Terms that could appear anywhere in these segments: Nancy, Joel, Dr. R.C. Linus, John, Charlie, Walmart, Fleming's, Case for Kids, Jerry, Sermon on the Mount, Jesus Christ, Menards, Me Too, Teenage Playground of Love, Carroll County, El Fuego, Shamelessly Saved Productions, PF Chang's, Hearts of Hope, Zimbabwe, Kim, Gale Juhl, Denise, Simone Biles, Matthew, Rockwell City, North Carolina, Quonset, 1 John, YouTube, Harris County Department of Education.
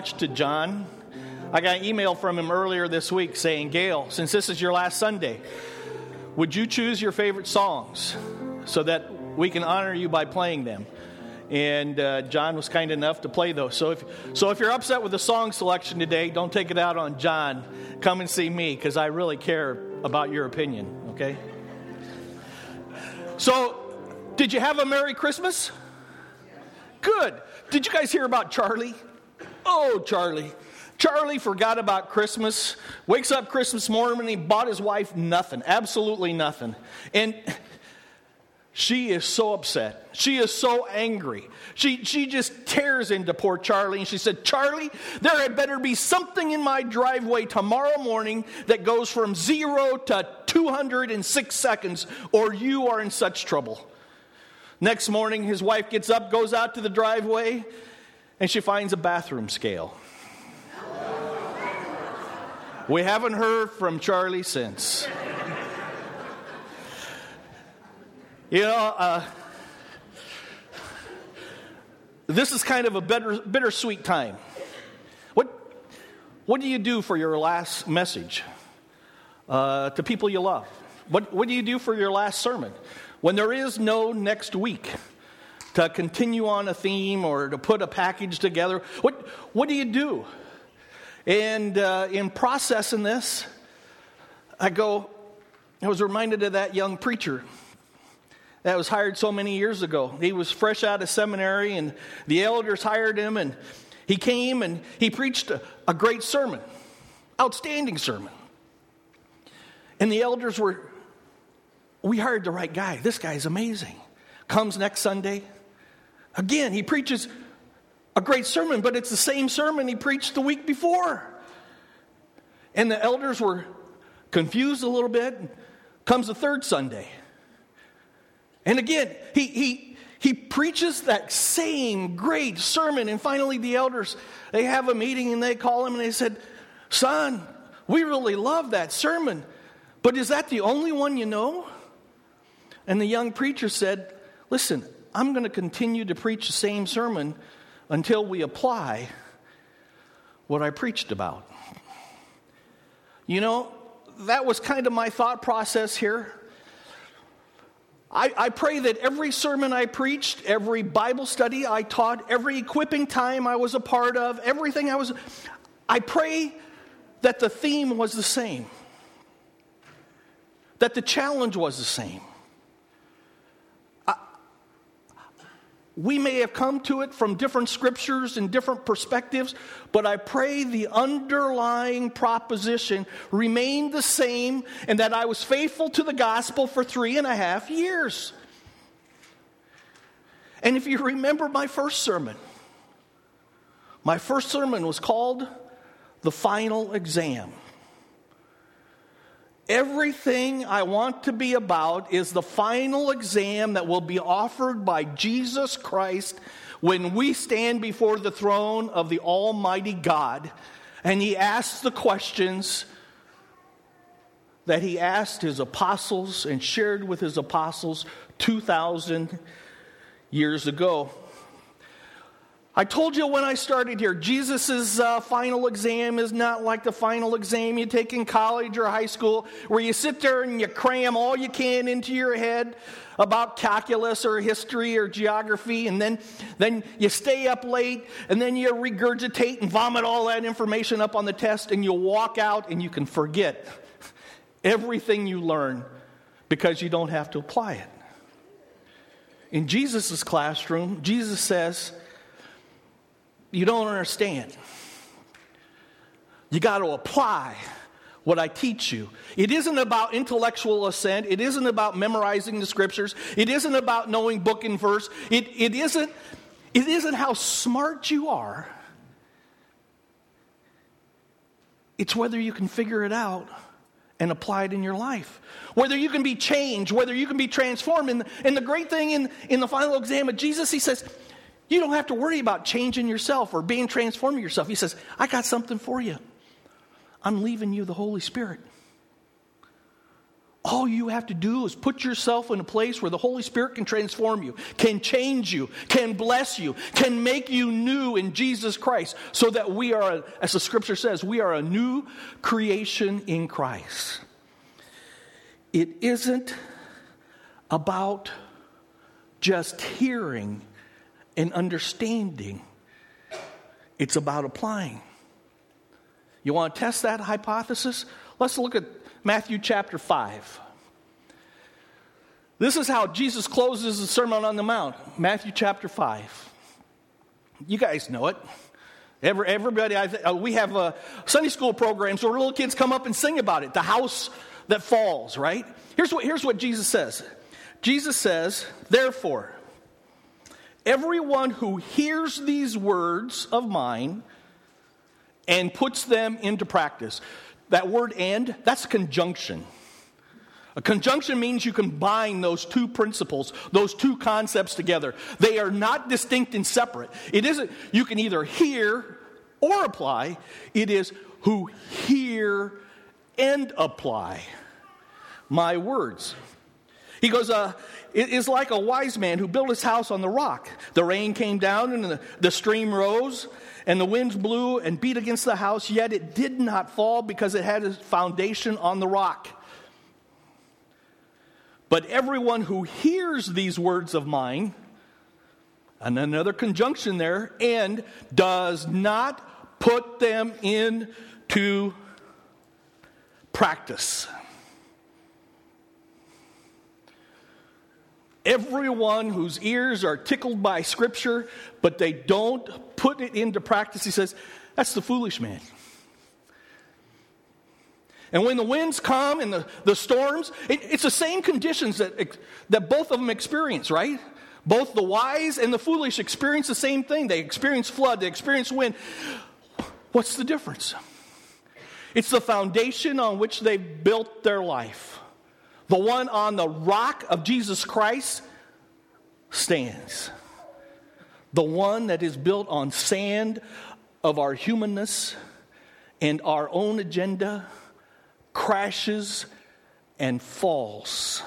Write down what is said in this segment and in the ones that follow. much to John. I got an email from him earlier this week saying, Gale, since this is your last Sunday, would you choose your favorite songs so that we can honor you by playing them? And John was kind enough to play those. So if you're upset with the song selection today, don't take it out on John. Come and see me, because I really care about your opinion, okay? So, did you have a Merry Christmas? Good. Did you guys hear about Charlie? Oh, Charlie. Charlie forgot about Christmas, wakes up Christmas morning, and he bought his wife nothing, absolutely nothing. And she is so upset. She is so angry. She just tears into poor Charlie. And she said, Charlie, there had better be something in my driveway tomorrow morning that goes from 0 to 206 seconds, or you are in such trouble. Next morning, his wife gets up, goes out to the driveway, and she finds a bathroom scale. We haven't heard from Charlie since. You know, this is kind of a bittersweet time. What do you do for your last message to people you love? What do you do for your last sermon? When there is no next week to continue on a theme or to put a package together, what do you do? And in processing this, I was reminded of that young preacher that was hired so many years ago. He was fresh out of seminary, and the elders hired him, and he came and he preached a great sermon, outstanding sermon. And the elders were, we hired the right guy. This guy's amazing. Comes next Sunday. Again, he preaches a great sermon, but it's the same sermon he preached the week before. And the elders were confused a little bit. Comes the third Sunday. And again, he preaches that same great sermon. And finally the elders, they have a meeting and they call him and they said, son, we really love that sermon, but is that the only one you know? And the young preacher said, listen, I'm going to continue to preach the same sermon until we apply what I preached about. You know, that was kind of my thought process here. I pray that every sermon I preached, every Bible study I taught, every equipping time I was a part of, everything I pray that the theme was the same, that the challenge was the same. We may have come to it from different scriptures and different perspectives, but I pray the underlying proposition remained the same, and that I was faithful to the gospel for 3.5 years. And if you remember my first sermon was called The Final Exam. Everything I want to be about is the final exam that will be offered by Jesus Christ when we stand before the throne of the Almighty God, and He asks the questions that He asked His apostles and shared with His apostles 2,000 years ago. I told you when I started here, Jesus' final exam is not like the final exam you take in college or high school where you sit there and you cram all you can into your head about calculus or history or geography, and then you stay up late, and then you regurgitate and vomit all that information up on the test, and you walk out and you can forget everything you learn because you don't have to apply it. In Jesus' classroom, Jesus says, you don't understand. You got to apply what I teach you. It isn't about intellectual assent. It isn't about memorizing the scriptures. It isn't about knowing book and verse. It isn't how smart you are. It's whether you can figure it out and apply it in your life. Whether you can be changed, whether you can be transformed. And the great thing in the final exam of Jesus, He says, you don't have to worry about changing yourself or being transformed yourself. He says, I got something for you. I'm leaving you the Holy Spirit. All you have to do is put yourself in a place where the Holy Spirit can transform you, can change you, can bless you, can make you new in Jesus Christ, so that we are, as the scripture says, we are a new creation in Christ. It isn't about just hearing and understanding. It's about applying. You want to test that hypothesis? Let's look at Matthew chapter 5. This is how Jesus closes the Sermon on the Mount. Matthew chapter 5. You guys know it. Everybody, we have a Sunday school programs where little kids come up and sing about it. The house that falls, right? Here's what Jesus says. Jesus says, therefore, everyone who hears these words of mine and puts them into practice. That word "and," that's a conjunction. A conjunction means you combine those two principles, those two concepts together. They are not distinct and separate. It isn't, you can either hear or apply. It is who hear and apply my words. He goes, it is like a wise man who built his house on the rock. The rain came down and the stream rose and the winds blew and beat against the house, yet it did not fall because it had its foundation on the rock. But everyone who hears these words of mine, and another conjunction there, and does not put them into practice. Everyone whose ears are tickled by Scripture, but they don't put it into practice, he says, that's the foolish man. And when the winds come and the storms, it's the same conditions that both of them experience, right? Both the wise and the foolish experience the same thing. They experience flood, they experience wind. What's the difference? It's the foundation on which they built their life. The one on the rock of Jesus Christ stands. The one that is built on sand of our humanness and our own agenda crashes and falls.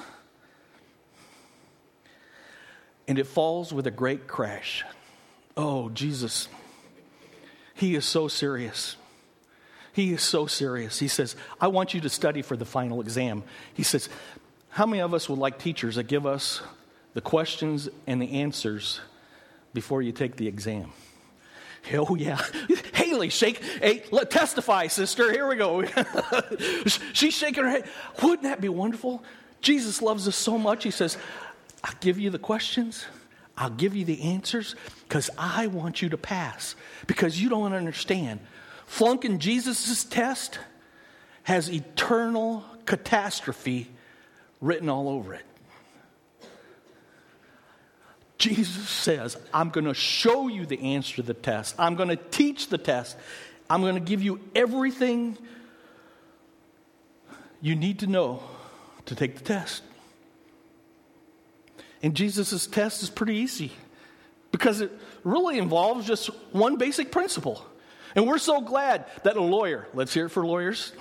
And it falls with a great crash. Oh, Jesus, he is so serious. He is so serious. He says, I want you to study for the final exam. He says, how many of us would like teachers that give us the questions and the answers before you take the exam? Oh, yeah. Haley, testify, sister. Here we go. She's shaking her head. Wouldn't that be wonderful? Jesus loves us so much. He says, I'll give you the questions. I'll give you the answers because I want you to pass because you don't understand. Flunking Jesus' test has eternal catastrophe written all over it. Jesus says, I'm going to show you the answer to the test. I'm going to teach the test. I'm going to give you everything you need to know to take the test. And Jesus' test is pretty easy because it really involves just one basic principle. And we're so glad that a lawyer, let's hear it for lawyers.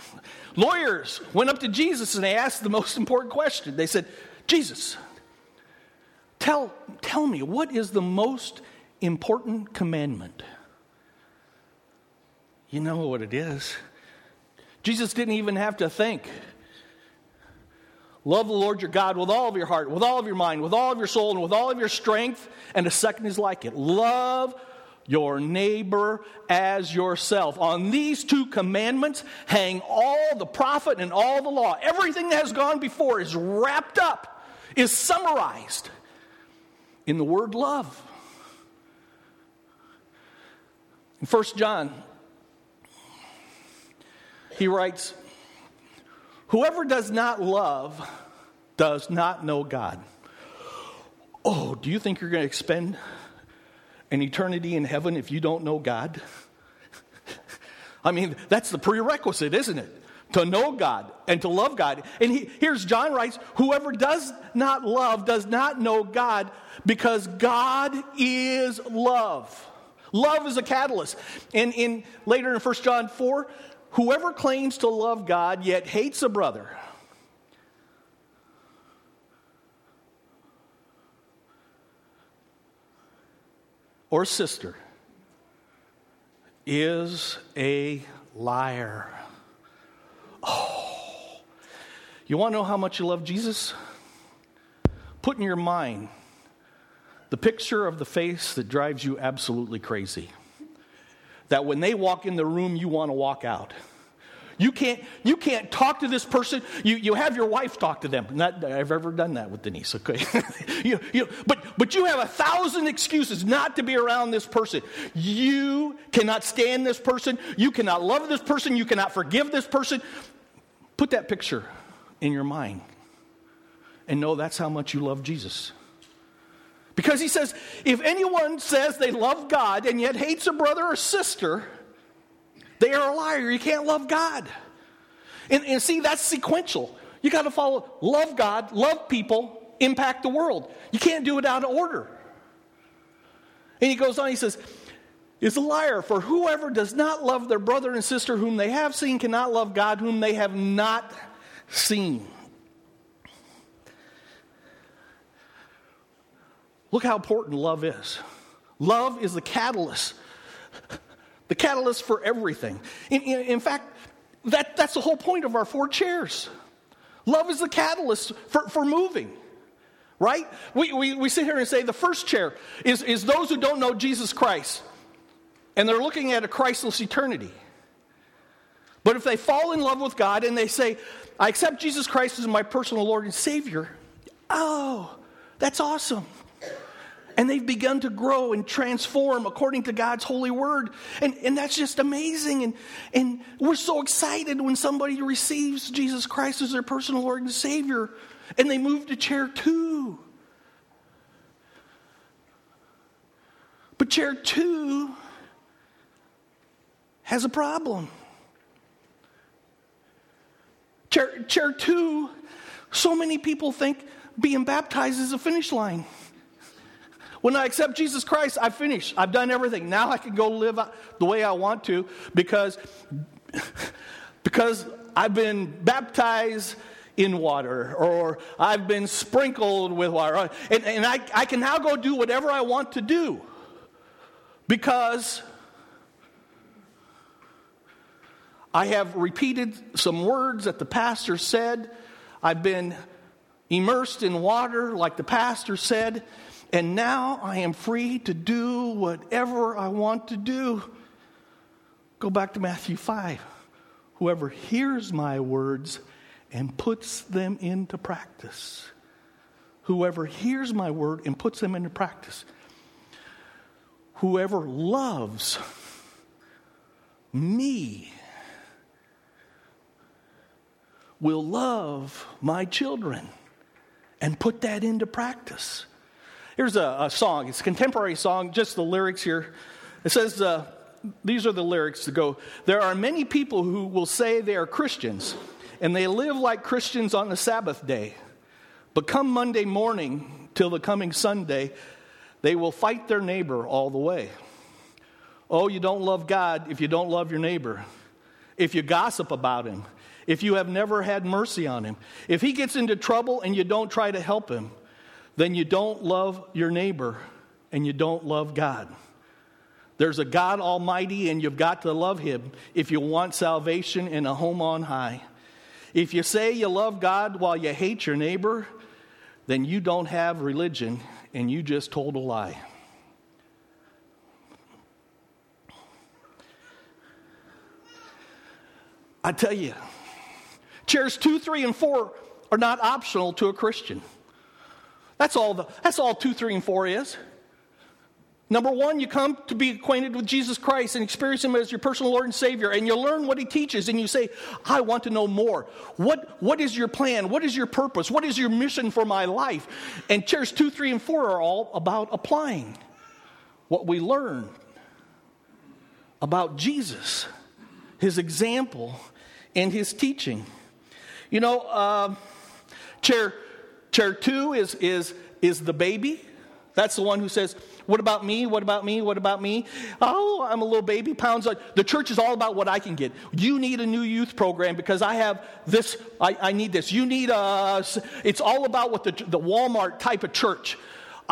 Lawyers went up to Jesus and they asked the most important question. They said, Jesus, tell me, what is the most important commandment? You know what it is. Jesus didn't even have to think. Love the Lord your God with all of your heart, with all of your mind, with all of your soul, and with all of your strength. And the second is like it. Love your neighbor as yourself. On these two commandments hang all the prophet and all the law. Everything that has gone before is wrapped up, is summarized in the word love. In 1 John, he writes, whoever does not love does not know God. Oh, do you think you're going to expend an eternity in heaven if you don't know God? I mean, that's the prerequisite, isn't it? To know God and to love God. And here's John writes, whoever does not love does not know God because God is love. Love is a catalyst. And later in 1 John 4, whoever claims to love God yet hates a brother or sister is a liar. Oh, you want to know how much you love Jesus? Put in your mind the picture of the face that drives you absolutely crazy. That when they walk in the room, you want to walk out. You can't talk to this person. You have your wife talk to them. Not that I've ever done that with Denise, okay? But you have 1,000 excuses not to be around this person. You cannot stand this person. You cannot love this person. You cannot forgive this person. Put that picture in your mind and know that's how much you love Jesus. Because he says, if anyone says they love God and yet hates a brother or sister, they are a liar. You can't love God. And see, that's sequential. You got to follow, love God, love people, impact the world. You can't do it out of order. And he goes on, he says, is a liar, for whoever does not love their brother and sister whom they have seen cannot love God whom they have not seen. Look how important love is. Love is the catalyst. The catalyst for everything. In fact, that's the whole point of our four chairs. Love is the catalyst for moving, right? We sit here and say the first chair is those who don't know Jesus Christ, and they're looking at a Christless eternity. But if they fall in love with God and they say, I accept Jesus Christ as my personal Lord and Savior, oh, that's awesome. And they've begun to grow and transform according to God's holy word. And that's just amazing. And we're so excited when somebody receives Jesus Christ as their personal Lord and Savior. And they move to chair two. But chair two has a problem. Chair two, so many people think being baptized is a finish line. When I accept Jesus Christ, I finish. I've done everything. Now I can go live the way I want to because I've been baptized in water or I've been sprinkled with water. And I can now go do whatever I want to do because I have repeated some words that the pastor said. I've been immersed in water like the pastor said. And now I am free to do whatever I want to do. Go back to Matthew 5. Whoever hears my words and puts them into practice. Whoever hears my word and puts them into practice. Whoever loves me will love my children and put that into practice. Here's a song. It's a contemporary song, just the lyrics here. It says, these are the lyrics to go. There are many people who will say they are Christians, and they live like Christians on the Sabbath day. But come Monday morning till the coming Sunday, they will fight their neighbor all the way. Oh, you don't love God if you don't love your neighbor, if you gossip about him, if you have never had mercy on him, if he gets into trouble and you don't try to help him, then you don't love your neighbor and you don't love God. There's a God Almighty and you've got to love him if you want salvation and a home on high. If you say you love God while you hate your neighbor, then you don't have religion and you just told a lie. I tell you, chairs 2, 3, and 4 are not optional to a Christian. That's all 2, 3, and 4 is. Number 1, you come to be acquainted with Jesus Christ and experience him as your personal Lord and Savior. And you learn what he teaches and you say, I want to know more. What is your plan? What is your purpose? What is your mission for my life? And chairs 2, 3, and 4 are all about applying what we learn about Jesus, his example, and his teaching. You know, Chair 2 is the baby. That's the one who says, what about me? What about me? What about me? Oh, I'm a little baby. Pounds on. The church is all about what I can get. You need a new youth program because I have this. I need this. You need a. It's all about what the Walmart type of church.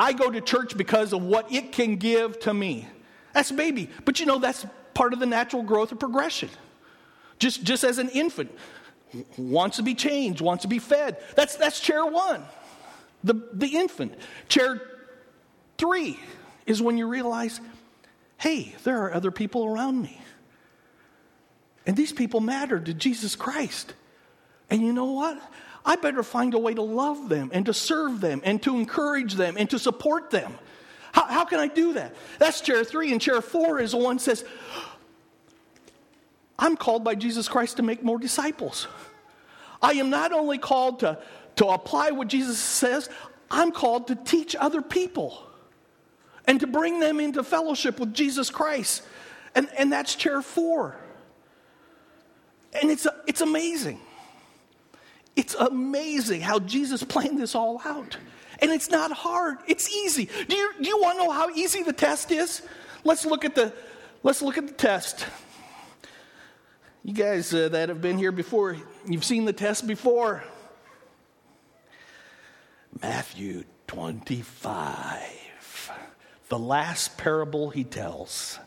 I go to church because of what it can give to me. That's a baby. But you know, that's part of the natural growth of progression. Just as an infant wants to be changed, wants to be fed. That's chair one, the infant. Chair three is when you realize, hey, there are other people around me. And these people matter to Jesus Christ. And you know what? I better find a way to love them and to serve them and to encourage them and to support them. How can I do that? That's chair three. And chair four is the one that says, I'm called by Jesus Christ to make more disciples. I am not only called to apply what Jesus says, I'm called to teach other people and to bring them into fellowship with Jesus Christ. And that's chair four. And it's amazing. It's amazing how Jesus planned this all out. And it's not hard. It's easy. Do you want to know how easy the test is? Let's look at the test. You guys that have been here before, you've seen the test before. Matthew 25, the last parable he tells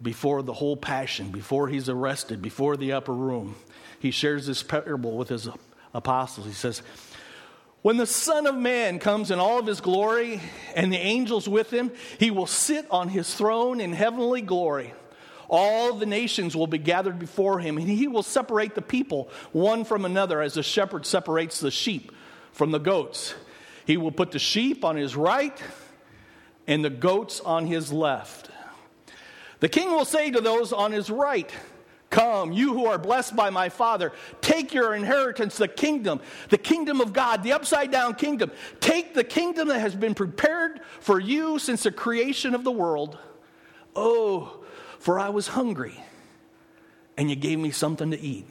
before the whole passion, before he's arrested, before the upper room. He shares this parable with his apostles. He says, when the Son of Man comes in all of his glory and the angels with him, he will sit on his throne in heavenly glory. All the nations will be gathered before him, and he will separate the people one from another as the shepherd separates the sheep from the goats. He will put the sheep on his right and the goats on his left. The king will say to those on his right, come, you who are blessed by my Father, take your inheritance, the kingdom of God, the upside-down kingdom. Take the kingdom that has been prepared for you since the creation of the world. Oh, for I was hungry, and you gave me something to eat.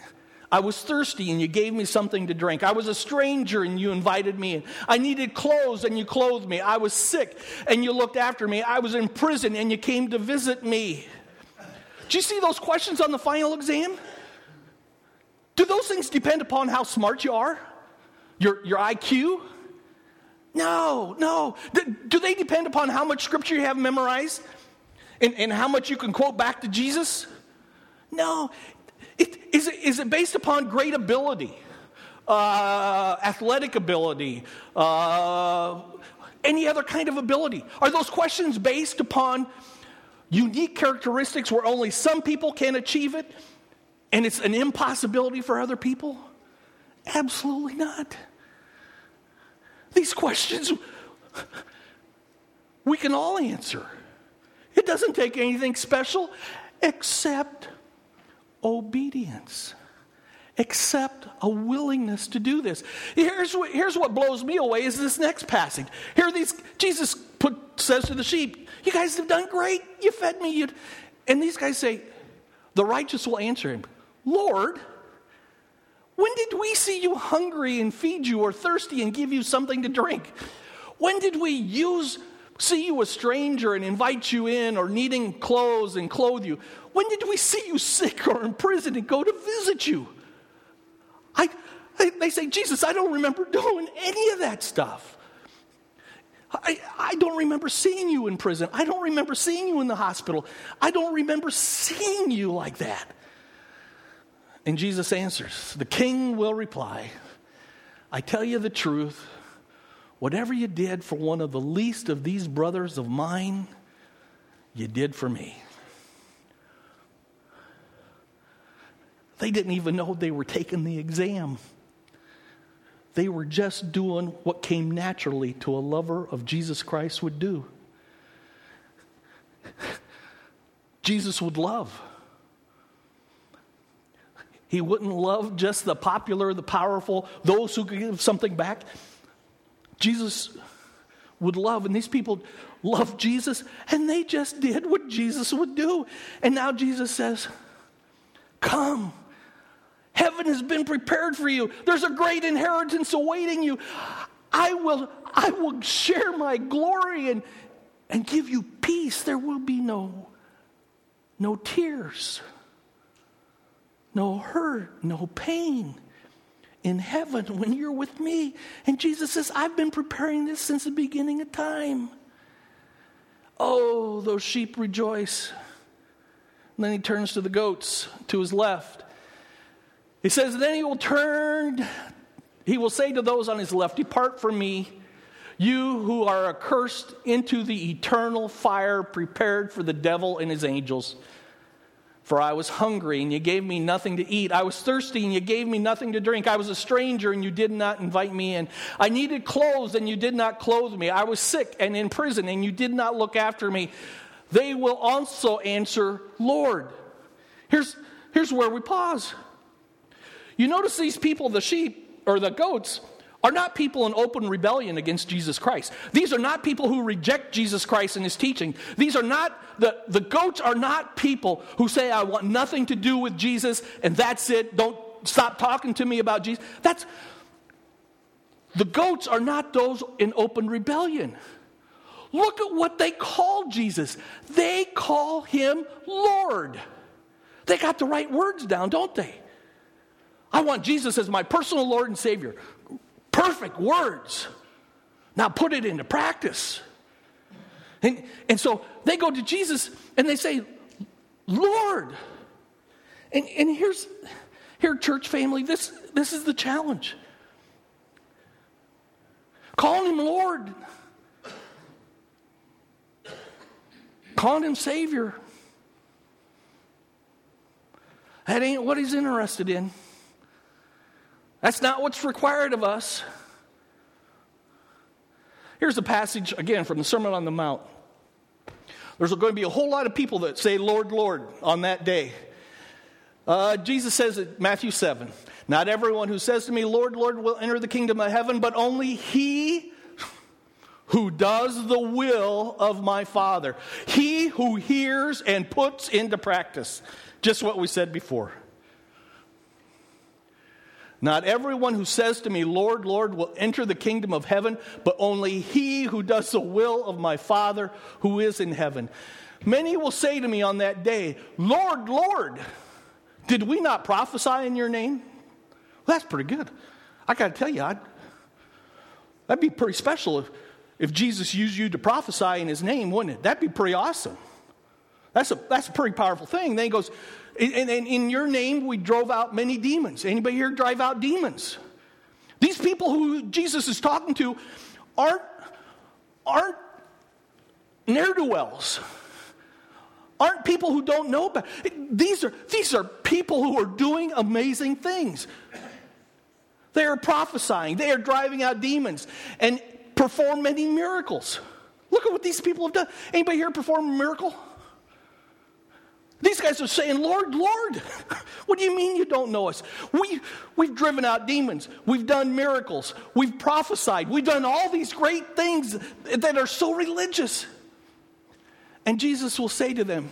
I was thirsty, and you gave me something to drink. I was a stranger, and you invited me in. I needed clothes, and you clothed me. I was sick, and you looked after me. I was in prison, and you came to visit me. Do you see those questions on the final exam? Do those things depend upon how smart you are? Your IQ? No. Do they depend upon how much scripture you have memorized? And how much you can quote back to Jesus? No. Is it based upon great ability, athletic ability, any other kind of ability? Are those questions based upon unique characteristics where only some people can achieve it and it's an impossibility for other people? Absolutely not. These questions we can all answer. It doesn't take anything special except obedience, except a willingness to do this. Here's what blows me away is this next passage. Here these Jesus says to the sheep, you guys have done great. You fed me. And these guys say, the righteous will answer him, Lord, when did we see you hungry and feed you, or thirsty and give you something to drink? When did we see you a stranger and invite you in, or needing clothes and clothe you? When did we see you sick or in prison and go to visit you? They say, Jesus, I don't remember doing any of that stuff. I don't remember seeing you in prison. I don't remember seeing you in the hospital. I don't remember seeing you like that. And Jesus answers, the king will reply, I tell you the truth, whatever you did for one of the least of these brothers of mine, you did for me. They didn't even know they were taking the exam. They were just doing what came naturally to a lover of Jesus Christ would do. Jesus would love. He wouldn't love just the popular, the powerful, those who could give something back. Jesus would love, and these people loved Jesus, and they just did what Jesus would do. And now Jesus says, come, heaven has been prepared for you. There's a great inheritance awaiting you. I will share my glory and give you peace. There will be no tears, no hurt, no pain. in heaven when you're with me. And Jesus says, I've been preparing this since the beginning of time. Oh, those sheep rejoice. And then he turns to the goats to his left. He says, then he will say to those on his left, depart from me, you who are accursed, into the eternal fire prepared for the devil and his angels. For I was hungry, and you gave me nothing to eat. I was thirsty, and you gave me nothing to drink. I was a stranger, and you did not invite me in. I needed clothes, and you did not clothe me. I was sick and in prison, and you did not look after me. They will also answer, Lord. Here's where we pause. You notice these people, the sheep or the goats, are not people in open rebellion against Jesus Christ. These are not people who reject Jesus Christ and his teaching. These are not, the goats are not people who say, I want nothing to do with Jesus and that's it. Don't stop talking to me about Jesus. The goats are not those in open rebellion. Look at what they call Jesus. They call him Lord. They got the right words down, don't they? I want Jesus as my personal Lord and Savior. Perfect words. Now put it into practice. And so they go to Jesus and they say, Lord. And here, church family, this is the challenge. Calling him Lord. Calling him Savior. That ain't what he's interested in. That's not what's required of us. Here's a passage, again, from the Sermon on the Mount. There's going to be a whole lot of people that say, Lord, Lord, on that day. Jesus says in Matthew 7, not everyone who says to me, Lord, Lord, will enter the kingdom of heaven, but only he who does the will of my Father. He who hears and puts into practice. Just what we said before. Not everyone who says to me, Lord, Lord, will enter the kingdom of heaven, but only he who does the will of my Father who is in heaven. Many will say to me on that day, Lord, Lord, did we not prophesy in your name? Well, that's pretty good. I got to tell you, that'd be pretty special if Jesus used you to prophesy in his name, wouldn't it? That'd be pretty awesome. That's a pretty powerful thing. Then he goes, and in your name we drove out many demons. Anybody here drive out demons? These people who Jesus is talking to aren't ne'er-do-wells. Aren't people who don't know about it. These are people who are doing amazing things. They are prophesying. They are driving out demons and perform many miracles. Look at what these people have done. Anybody here perform a miracle? These guys are saying, Lord, Lord, what do you mean you don't know us? We've driven out demons. We've done miracles. We've prophesied. We've done all these great things that are so religious. And Jesus will say to them,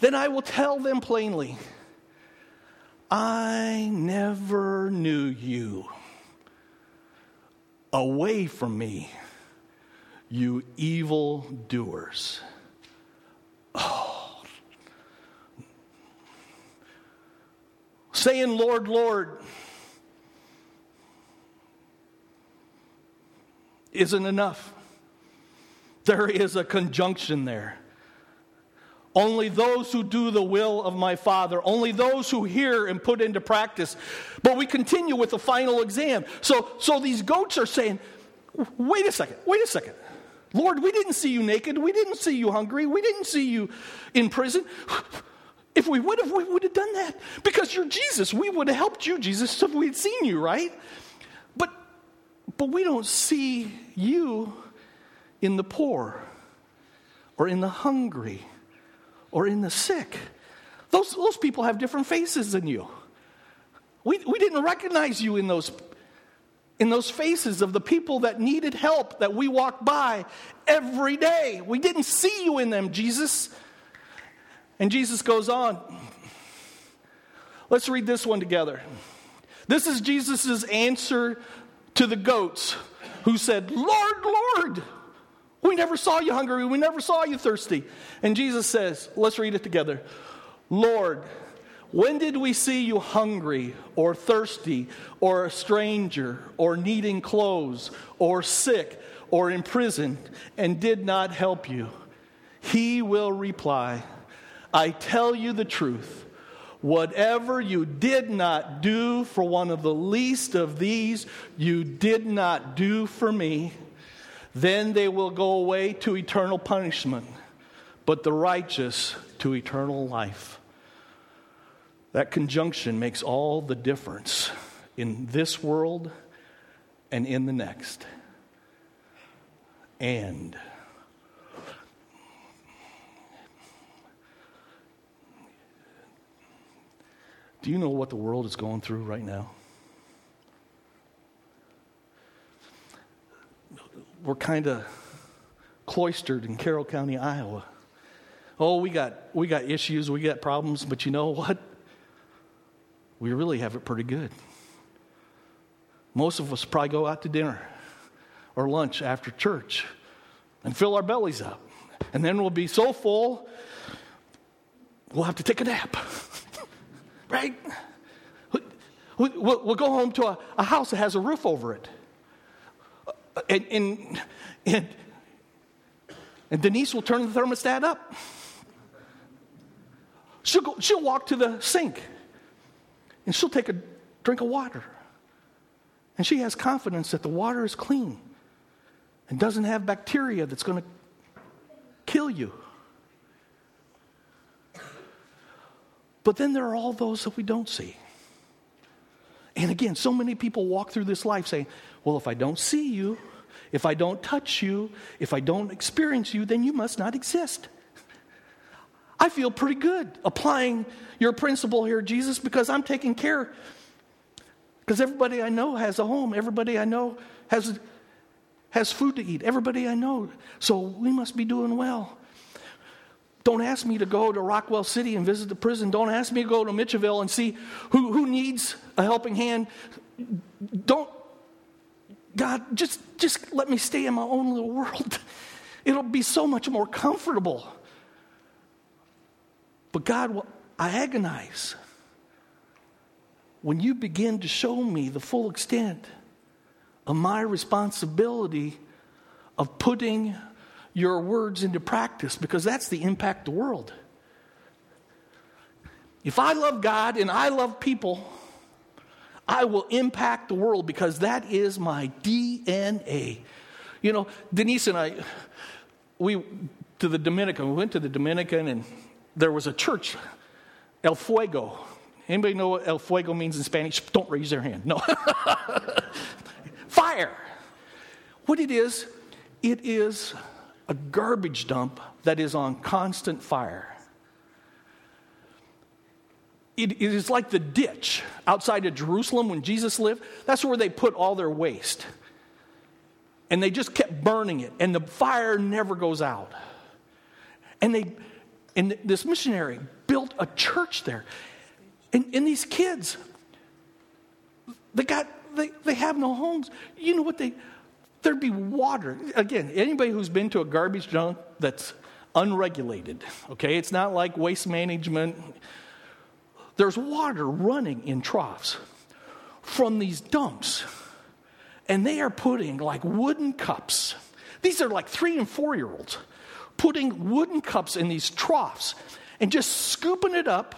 then I will tell them plainly, I never knew you. Away from me, you evil doers. Oh. Saying, Lord, Lord, isn't enough. There is a conjunction there. Only those who do the will of my Father, only those who hear and put into practice. But we continue with the final exam. So these goats are saying, wait a second. Lord, we didn't see you naked. We didn't see you hungry. We didn't see you in prison. If we would have, we would have done that. Because you're Jesus. We would have helped you, Jesus, if we had seen you, right? But we don't see you in the poor or in the hungry or in the sick. Those people have different faces than you. We didn't recognize you in those faces of the people that needed help that we walked by every day. We didn't see you in them, Jesus. And Jesus goes on. Let's read this one together. This is Jesus' answer to the goats who said, Lord, Lord, we never saw you hungry. We never saw you thirsty. And Jesus says, let's read it together. Lord, When did we see you hungry or thirsty or a stranger or needing clothes or sick or in prison and did not help you? He will reply, I tell you the truth. Whatever you did not do for one of the least of these, you did not do for me. Then they will go away to eternal punishment, but the righteous to eternal life. That conjunction makes all the difference in this world and in the next. And do you know what the world is going through right now? We're kind of cloistered in Carroll County, Iowa. Oh, we got issues, we got problems, but you know what? We really have it pretty good. Most of us probably go out to dinner or lunch after church and fill our bellies up. And then we'll be so full, we'll have to take a nap. Right? We'll go home to a house that has a roof over it. And Denise will turn the thermostat up. She'll walk to the sink. And she'll take a drink of water. And she has confidence that the water is clean and doesn't have bacteria that's going to kill you. But then there are all those that we don't see. And again, so many people walk through this life saying, well, if I don't see you, if I don't touch you, if I don't experience you, then you must not exist. I feel pretty good applying your principle here, Jesus, because I'm taking care. Because everybody I know has a home. Everybody I know has food to eat. Everybody I know. So we must be doing well. Don't ask me to go to Rockwell City and visit the prison. Don't ask me to go to Mitchellville and see who needs a helping hand. Don't, God, just let me stay in my own little world. It'll be so much more comfortable. But God, I agonize when you begin to show me the full extent of my responsibility of putting your words into practice, because that's the impact of the world. If I love God and I love people, I will impact the world because that is my DNA. You know, Denise and I, we went to the Dominican and there was a church, El Fuego. Anybody know what El Fuego means in Spanish? Don't raise their hand. No. Fire. What it is a garbage dump that is on constant fire. It is like the ditch outside of Jerusalem when Jesus lived. That's where they put all their waste. And they just kept burning it. And the fire never goes out. And this missionary built a church there. And these kids, they have no homes. You know what? There'd be water. Again, anybody who's been to a garbage dump that's unregulated, okay? It's not like waste management. There's water running in troughs from these dumps. And they are putting like wooden cups. These are like 3 and 4-year-olds. Putting wooden cups in these troughs and just scooping it up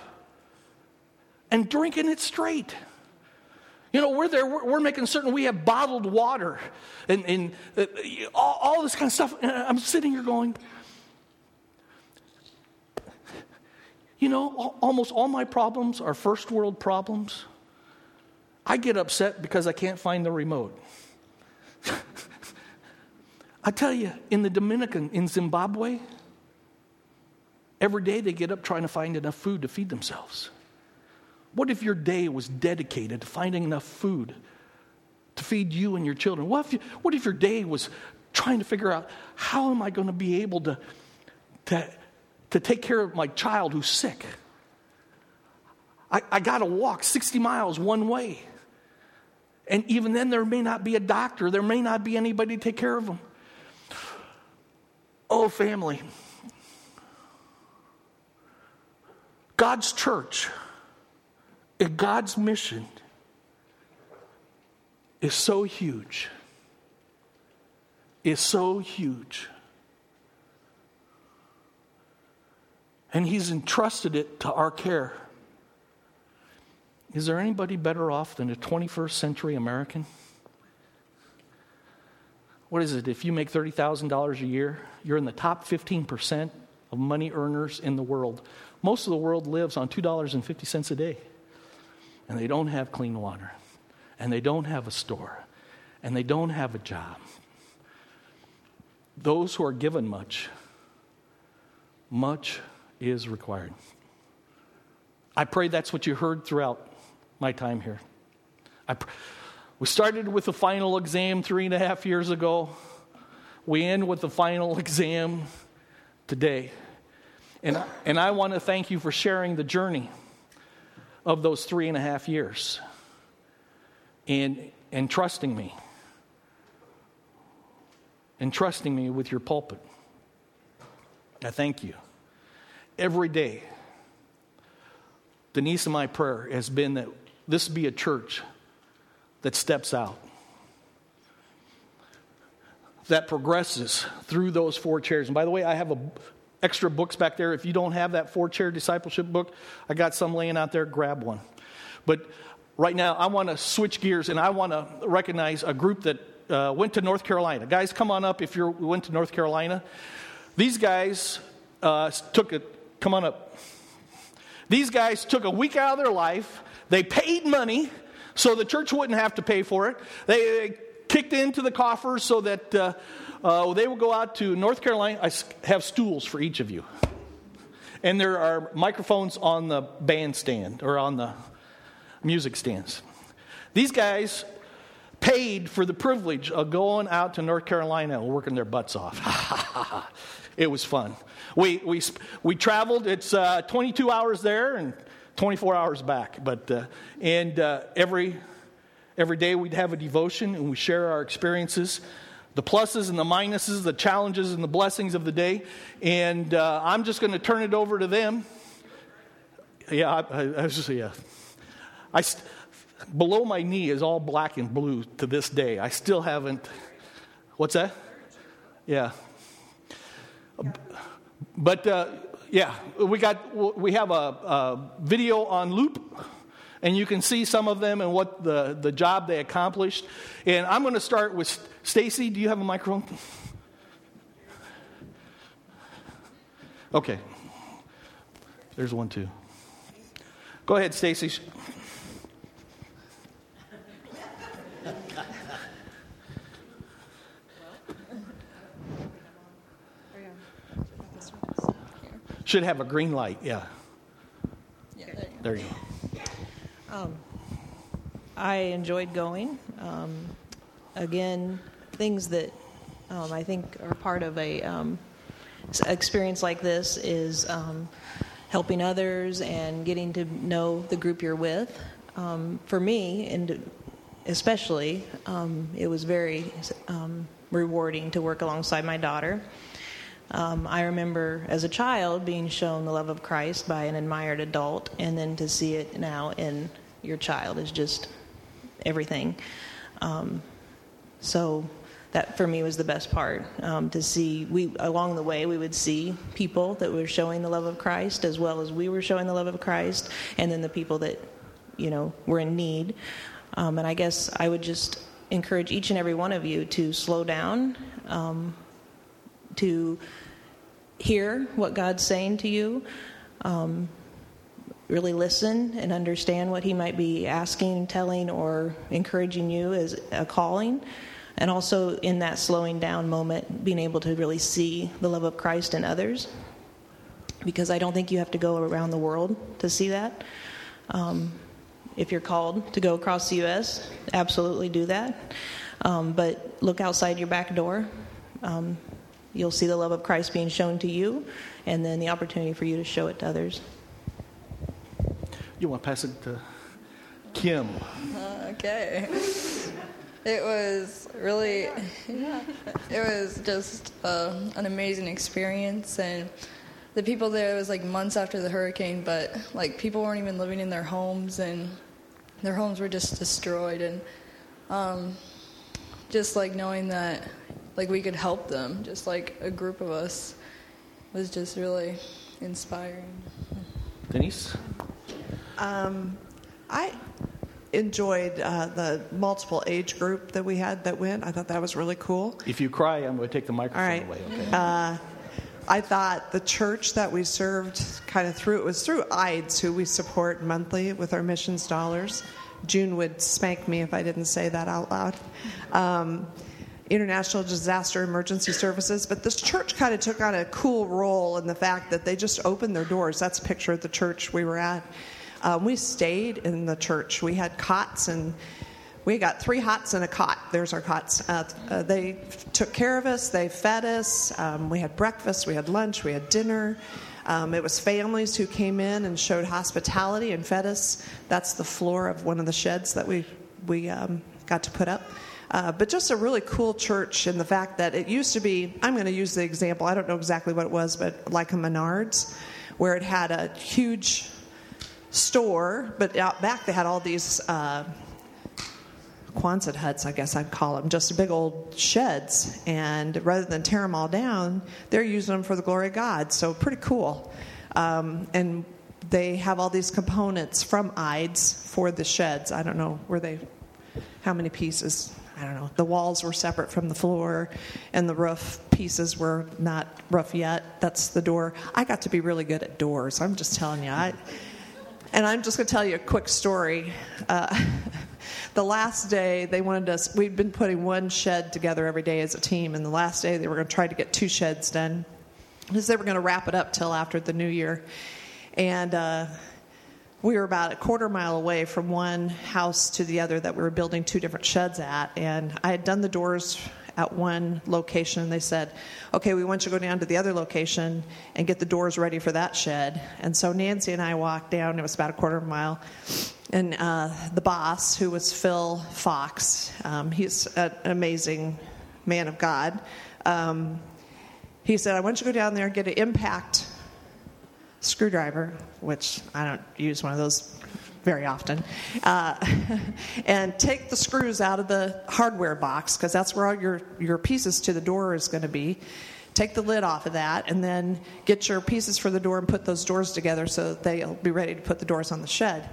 and drinking it straight. You know, we're there, we're making certain we have bottled water and all this kind of stuff. And I'm sitting here going, you know, almost all my problems are first world problems. I get upset because I can't find the remote. I tell you, in the Dominican, in Zimbabwe, every day they get up trying to find enough food to feed themselves. What if your day was dedicated to finding enough food to feed you and your children? What if your day was trying to figure out, how am I going to be able to take care of my child who's sick? I got to walk 60 miles one way. And even then, there may not be a doctor. There may not be anybody to take care of them. Oh, family. God's church And God's mission is so huge. It's so huge. And he's entrusted it to our care. Is there anybody better off than a 21st century American? What is it? If you make $30,000 a year, you're in the top 15% of money earners in the world. Most of the world lives on $2.50 a day. And they don't have clean water. And they don't have a store. And they don't have a job. Those who are given much, much is required. I pray that's what you heard throughout my time here. We started with the final exam 3.5 years ago. We end with the final exam today. And I want to thank you for sharing the journey of those 3.5 years and trusting me. And trusting me with your pulpit. I thank you. Every day, Denise and my prayer has been that this be a church that steps out, that progresses through those 4 chairs. And by the way, I have extra books back there. If you don't have that 4-chair discipleship book, I got some laying out there. Grab one. But right now, I want to switch gears, and I want to recognize a group that went to North Carolina. Guys, come on up if you went to North Carolina. These guys come on up. These guys took a week out of their life. They paid money so the church wouldn't have to pay for it. They kicked into the coffers so that they would go out to North Carolina. I have stools for each of you. And there are microphones on the bandstand or on the music stands. These guys paid for the privilege of going out to North Carolina and working their butts off. It was fun. We traveled. It's 22 hours there and 24 hours back. But every day we'd have a devotion and we share our experiences, the pluses and the minuses, the challenges and the blessings of the day. And I'm just going to turn it over to them. Yeah, below my knee is all black and blue to this day. I still haven't. What's that? Yeah. But we have a video on loop, and you can see some of them and what the job they accomplished. And I'm going to start with Stacy. Do you have a microphone? Okay. There's one too. Go ahead, Stacy. Should have a green light, yeah. Yeah, there you go. I enjoyed going. Again, things that I think are part of a experience like this is helping others and getting to know the group you're with. For me, and especially, it was very rewarding to work alongside my daughter. I remember as a child being shown the love of Christ by an admired adult, and then to see it now in your child is just everything. So that for me was the best part, to see along the way we would see people that were showing the love of Christ as well as we were showing the love of Christ, and then the people that, were in need. And I guess I would just encourage each and every one of you to slow down, to hear what God's saying to you, really listen and understand what He might be asking, telling, or encouraging you as a calling. And also in that slowing down moment, being able to really see the love of Christ in others, because I don't think you have to go around the world to see that. If you're called to go across the U.S., absolutely do that. But look outside your back door. You'll see the love of Christ being shown to you, and then the opportunity for you to show it to others. You want to pass it to Kim? Okay. It was really, it was just an amazing experience, and the people there, it was like months after the hurricane, but like people weren't even living in their homes, and their homes were just destroyed. And just like knowing that like we could help them, just like a group of us, was just really inspiring. Denise? I enjoyed the multiple age group that we had that went. I thought that was really cool. If you cry, I'm going to take the microphone away. Okay. I thought the church that we served kind of through, it was through IDES, who we support monthly with our missions dollars. June would spank me if I didn't say that out loud. International Disaster Emergency Services, but this church kind of took on a cool role in the fact that they just opened their doors. That's a picture of the church we were at. We stayed in the church. We had cots, and we got 3 hots and a cot. There's our cots. They took care of us. They fed us. We had breakfast. We had lunch. We had dinner. It was families who came in and showed hospitality and fed us. That's the floor of one of the sheds that we got to put up. But just a really cool church in the fact that it used to be, I'm going to use the example, I don't know exactly what it was, but like a Menards, where it had a huge store, but out back they had all these Quonset huts, I guess I'd call them, just big old sheds. And rather than tear them all down, they're using them for the glory of God. So pretty cool. And they have all these components from IDES for the sheds. I don't know, how many pieces? I don't know. The walls were separate from the floor, and the roof pieces were not rough yet. That's the door. I got to be really good at doors. I'm just telling you. And I'm just going to tell you a quick story. The last day they wanted us, we'd been putting one shed together every day as a team, and the last day they were going to try to get 2 sheds done because they were going to wrap it up till after the new year. And we were about a quarter mile away from one house to the other that we were building 2 different sheds at, and I had done the doors at one location, and they said, okay, we want you to go down to the other location and get the doors ready for that shed. And so Nancy and I walked down, it was about a quarter of a mile, and the boss, who was Phil Fox, he's an amazing man of God, he said, I want you to go down there and get an impact screwdriver, which I don't use one of those very often, and take the screws out of the hardware box, because that's where all your pieces to the door is going to be. Take the lid off of that, and then get your pieces for the door and put those doors together so that they'll be ready to put the doors on the shed.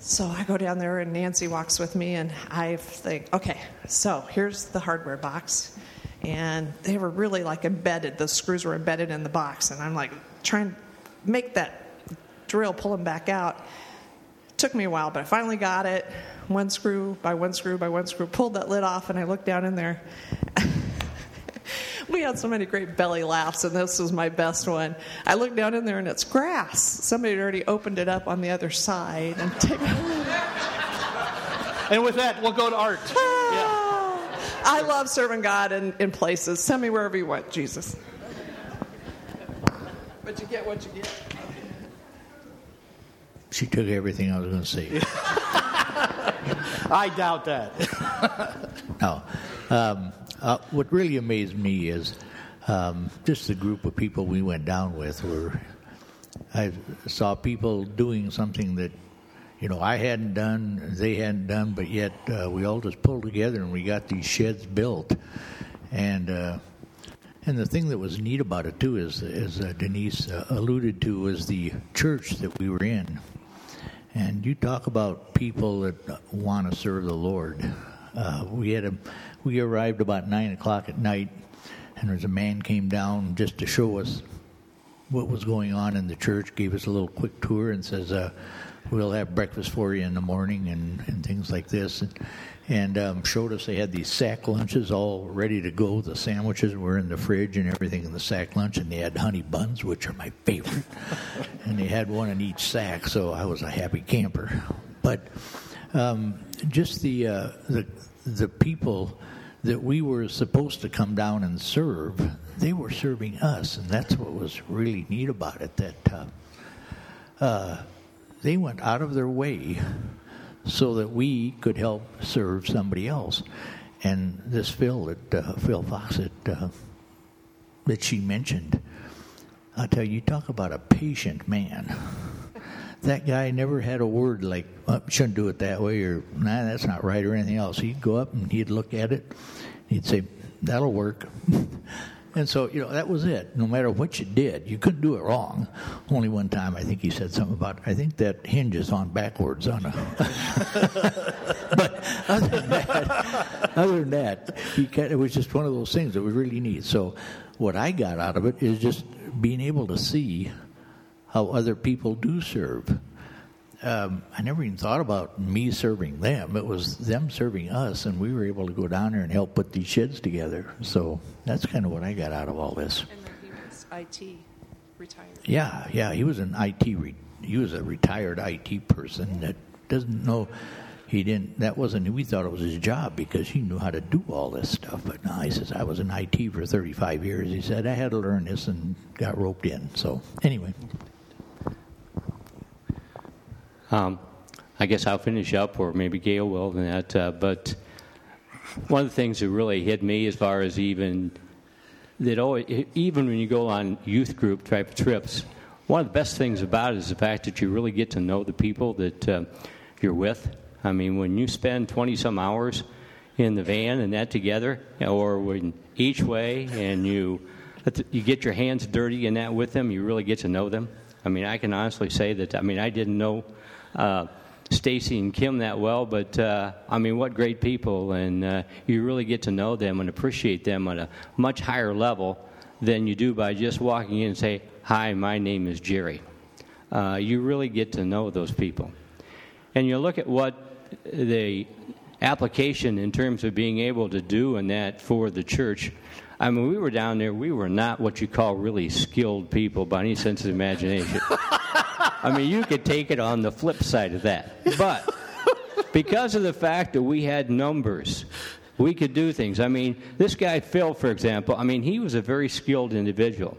So I go down there, and Nancy walks with me, and I think, okay, so here's the hardware box. And they were really like embedded, the screws were embedded in the box, and I'm like trying to make that drill, pull them back out. Took me a while, but I finally got it. One screw by one screw by one screw, pulled that lid off, and I looked down in there. We had so many great belly laughs, and this was my best one. I looked down in there, and it's grass. Somebody had already opened it up on the other side. And, and with that, we'll go to Art. I love serving God in places. Send me wherever you want, Jesus. But you get what you get. She took everything I was going to say. I doubt that. No. What really amazed me is just the group of people we went down with. I saw people doing something that, you know, I hadn't done, they hadn't done, but yet we all just pulled together and we got these sheds built. And the thing that was neat about it, too, is, as Denise alluded to, was the church that we were in. And you talk about people that want to serve the Lord. We arrived about 9 o'clock at night, and there was a man came down just to show us what was going on in the church, gave us a little quick tour and says, we'll have breakfast for you in the morning and things like this. And showed us they had these sack lunches all ready to go. The sandwiches were in the fridge and everything in the sack lunch. And they had honey buns, which are my favorite. And they had one in each sack, so I was a happy camper. But just the people that we were supposed to come down and serve, they were serving us. And that's what was really neat about it, that they went out of their way so that we could help serve somebody else. And this Phil Fox that she mentioned, I tell you, talk about a patient man. That guy never had a word like, oh, shouldn't do it that way, or nah, that's not right, or anything else. He'd go up and he'd look at it. He'd say, that'll work. And so, you know, that was it. No matter what you did, you couldn't do it wrong. Only one time I think he said something about, I think that hinges on backwards on a... But other than that, it was just one of those things that we really need. So what I got out of it is just being able to see how other people do serve. I never even thought about me serving them. It was them serving us, and we were able to go down there and help put these sheds together. So that's kind of what I got out of all this. And then he was IT retired. Yeah, he was an IT. He was a retired IT person that doesn't know. He didn't. That wasn't. We thought it was his job because he knew how to do all this stuff. But no, he says I was in IT for 35 years. He said I had to learn this and got roped in. So anyway. I guess I'll finish up, or maybe Gale will, and that. But one of the things that really hit me, as far as even that, always, even when you go on youth group type of trips, one of the best things about it is the fact that you really get to know the people that you're with. I mean, when you spend 20-some hours in the van and that together, or when each way, and you get your hands dirty and that with them, you really get to know them. I mean, I can honestly say that. I mean, I didn't know Stacy and Kim that well, but I mean, what great people, and you really get to know them and appreciate them on a much higher level than you do by just walking in and say, "Hi, my name is Jerry." You really get to know those people, and you look at what the application in terms of being able to do in that for the church. I mean, we were down there. We were not what you call really skilled people by any sense of imagination. I mean, you could take it on the flip side of that. But because of the fact that we had numbers, we could do things. I mean, this guy Phil, for example, I mean, he was a very skilled individual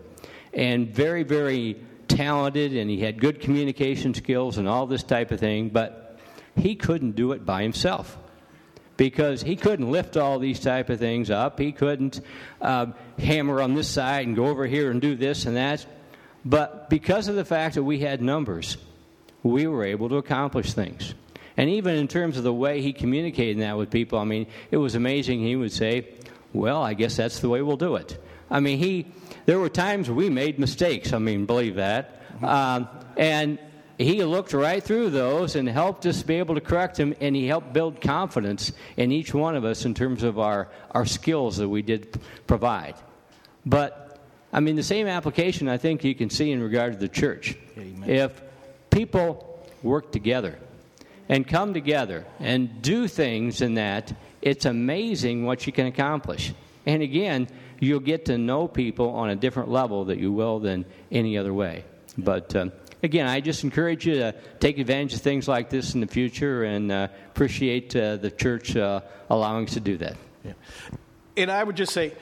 and very, very talented, and he had good communication skills and all this type of thing, but he couldn't do it by himself. Because he couldn't lift all these type of things up. He couldn't hammer on this side and go over here and do this and that. But because of the fact that we had numbers, we were able to accomplish things. And even in terms of the way he communicated that with people, I mean, it was amazing. He would say, well, I guess that's the way we'll do it. I mean, there were times we made mistakes. I mean, believe that. And he looked right through those and helped us be able to correct them, and he helped build confidence in each one of us in terms of our skills that we did provide. But, I mean, the same application I think you can see in regard to the church. Amen. If people work together and come together and do things in that, it's amazing what you can accomplish. And again, you'll get to know people on a different level that you will than any other way. But... again, I just encourage you to take advantage of things like this in the future, and appreciate the church allowing us to do that. Yeah. And I would just say,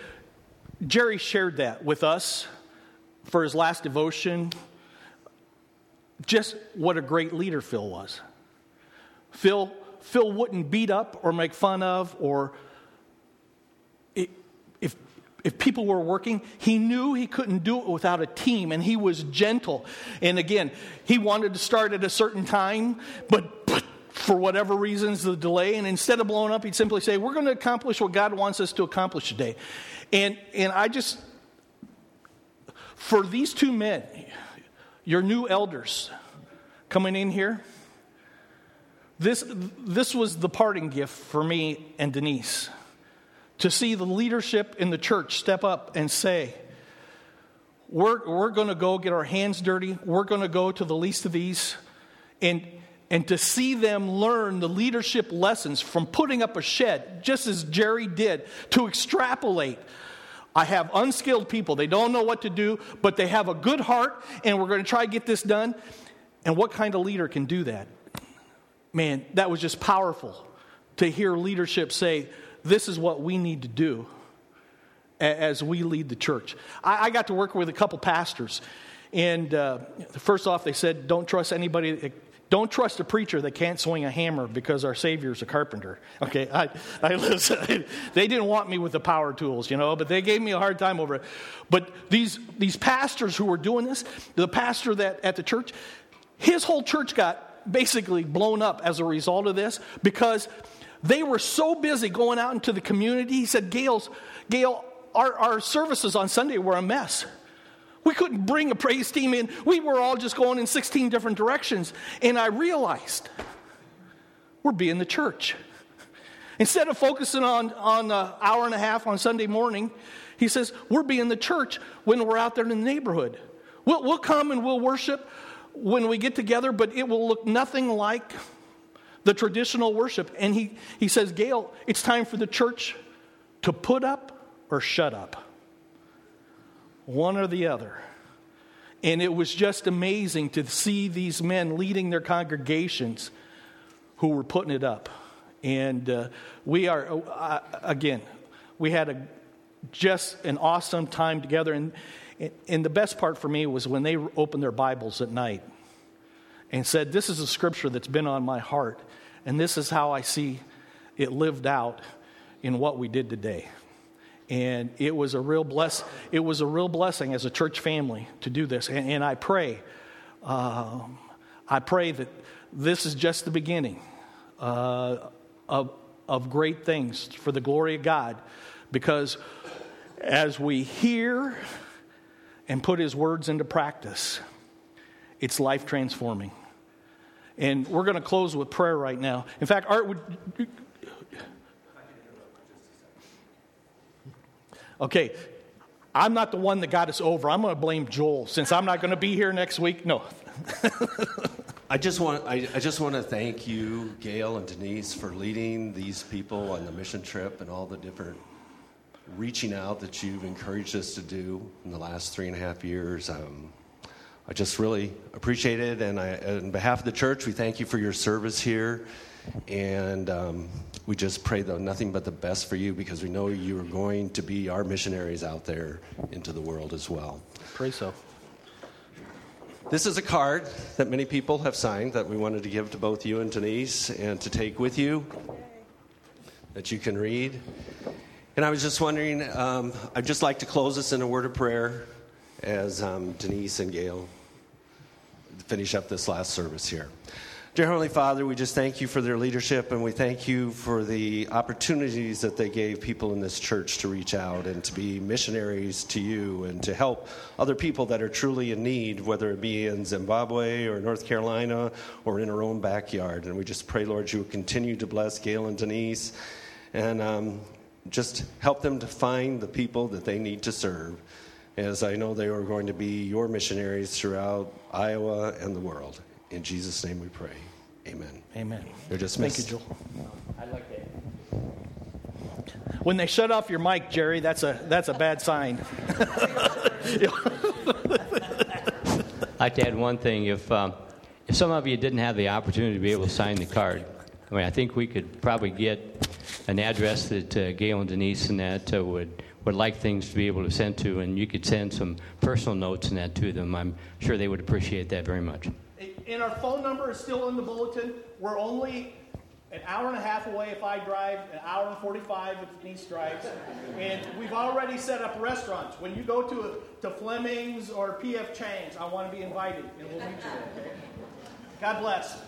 Jerry shared that with us for his last devotion. Just what a great leader Phil was. Phil wouldn't beat up or make fun of, or if people were working, he knew he couldn't do it without a team, and he was gentle. And again, he wanted to start at a certain time, but for whatever reasons, the delay. And instead of blowing up, he'd simply say, we're going to accomplish what God wants us to accomplish today. And I just, for these two men, your new elders coming in here, this was the parting gift for me and Denise. To see the leadership in the church step up and say, we're going to go get our hands dirty. We're going to go to the least of these. And to see them learn the leadership lessons from putting up a shed, just as Jerry did, to extrapolate. I have unskilled people. They don't know what to do, but they have a good heart, and we're going to try to get this done. And what kind of leader can do that? Man, that was just powerful to hear leadership say, this is what we need to do as we lead the church. I got to work with a couple pastors. And first off, they said, don't trust anybody that Don't trust a preacher that can't swing a hammer because our Savior's a carpenter. Okay, I listen. They didn't want me with the power tools, you know, but they gave me a hard time over it. But these pastors who were doing this, the pastor that at the church, his whole church got basically blown up as a result of this because they were so busy going out into the community. He said, Gale, our services on Sunday were a mess. We couldn't bring a praise team in. We were all just going in 16 different directions. And I realized we're being the church. Instead of focusing on an hour and a half on Sunday morning, he says, we're being the church when we're out there in the neighborhood. We'll come and we'll worship when we get together, but it will look nothing like the traditional worship. And he says, Gale, it's time for the church to put up or shut up. One or the other. And it was just amazing to see these men leading their congregations who were putting it up. And we had just an awesome time together. And the best part for me was when they opened their Bibles at night and said, this is a scripture that's been on my heart, and this is how I see it lived out in what we did today. And it was a real blessing as a church family to do this. And I pray, that this is just the beginning of great things for the glory of God. Because as we hear and put His words into practice, it's life transforming. And we're going to close with prayer right now. In fact, Art would. Okay, I'm not the one that got us over. I'm going to blame Joel since I'm not going to be here next week. No. I just want to thank you, Gale and Denise, for leading these people on the mission trip and all the different reaching out that you've encouraged us to do in the last 3.5 years. I just really appreciate it, and on behalf of the church, we thank you for your service here. And we just pray, though, nothing but the best for you, because we know you are going to be our missionaries out there into the world as well. Pray so. This is a card that many people have signed that we wanted to give to both you and Denise and to take with you that you can read. And I was just wondering, I'd just like to close this in a word of prayer as Denise and Gale finish up this last service here. Dear Heavenly Father, we just thank you for their leadership, and we thank you for the opportunities that they gave people in this church to reach out and to be missionaries to you and to help other people that are truly in need, whether it be in Zimbabwe or North Carolina or in our own backyard. And we just pray, Lord, you would continue to bless Gale and Denise and just help them to find the people that they need to serve, as I know they are going to be your missionaries throughout Iowa and the world. In Jesus' name we pray. Amen. Amen. They're dismissed. Thank you, Joel. I like that. When they shut off your mic, Jerry, that's a bad sign. I'd like to add one thing. If some of you didn't have the opportunity to be able to sign the card, I mean, I think we could probably get an address that Gale and Denise and that would like things to be able to send to, and you could send some personal notes and that to them. I'm sure they would appreciate that very much. And our phone number is still in the bulletin. We're only an hour and a half away if I drive, an hour and 45 if Denise drives. And we've already set up restaurants. When you go to Fleming's or PF Chang's, I want to be invited, and we'll meet you there. Okay? God bless.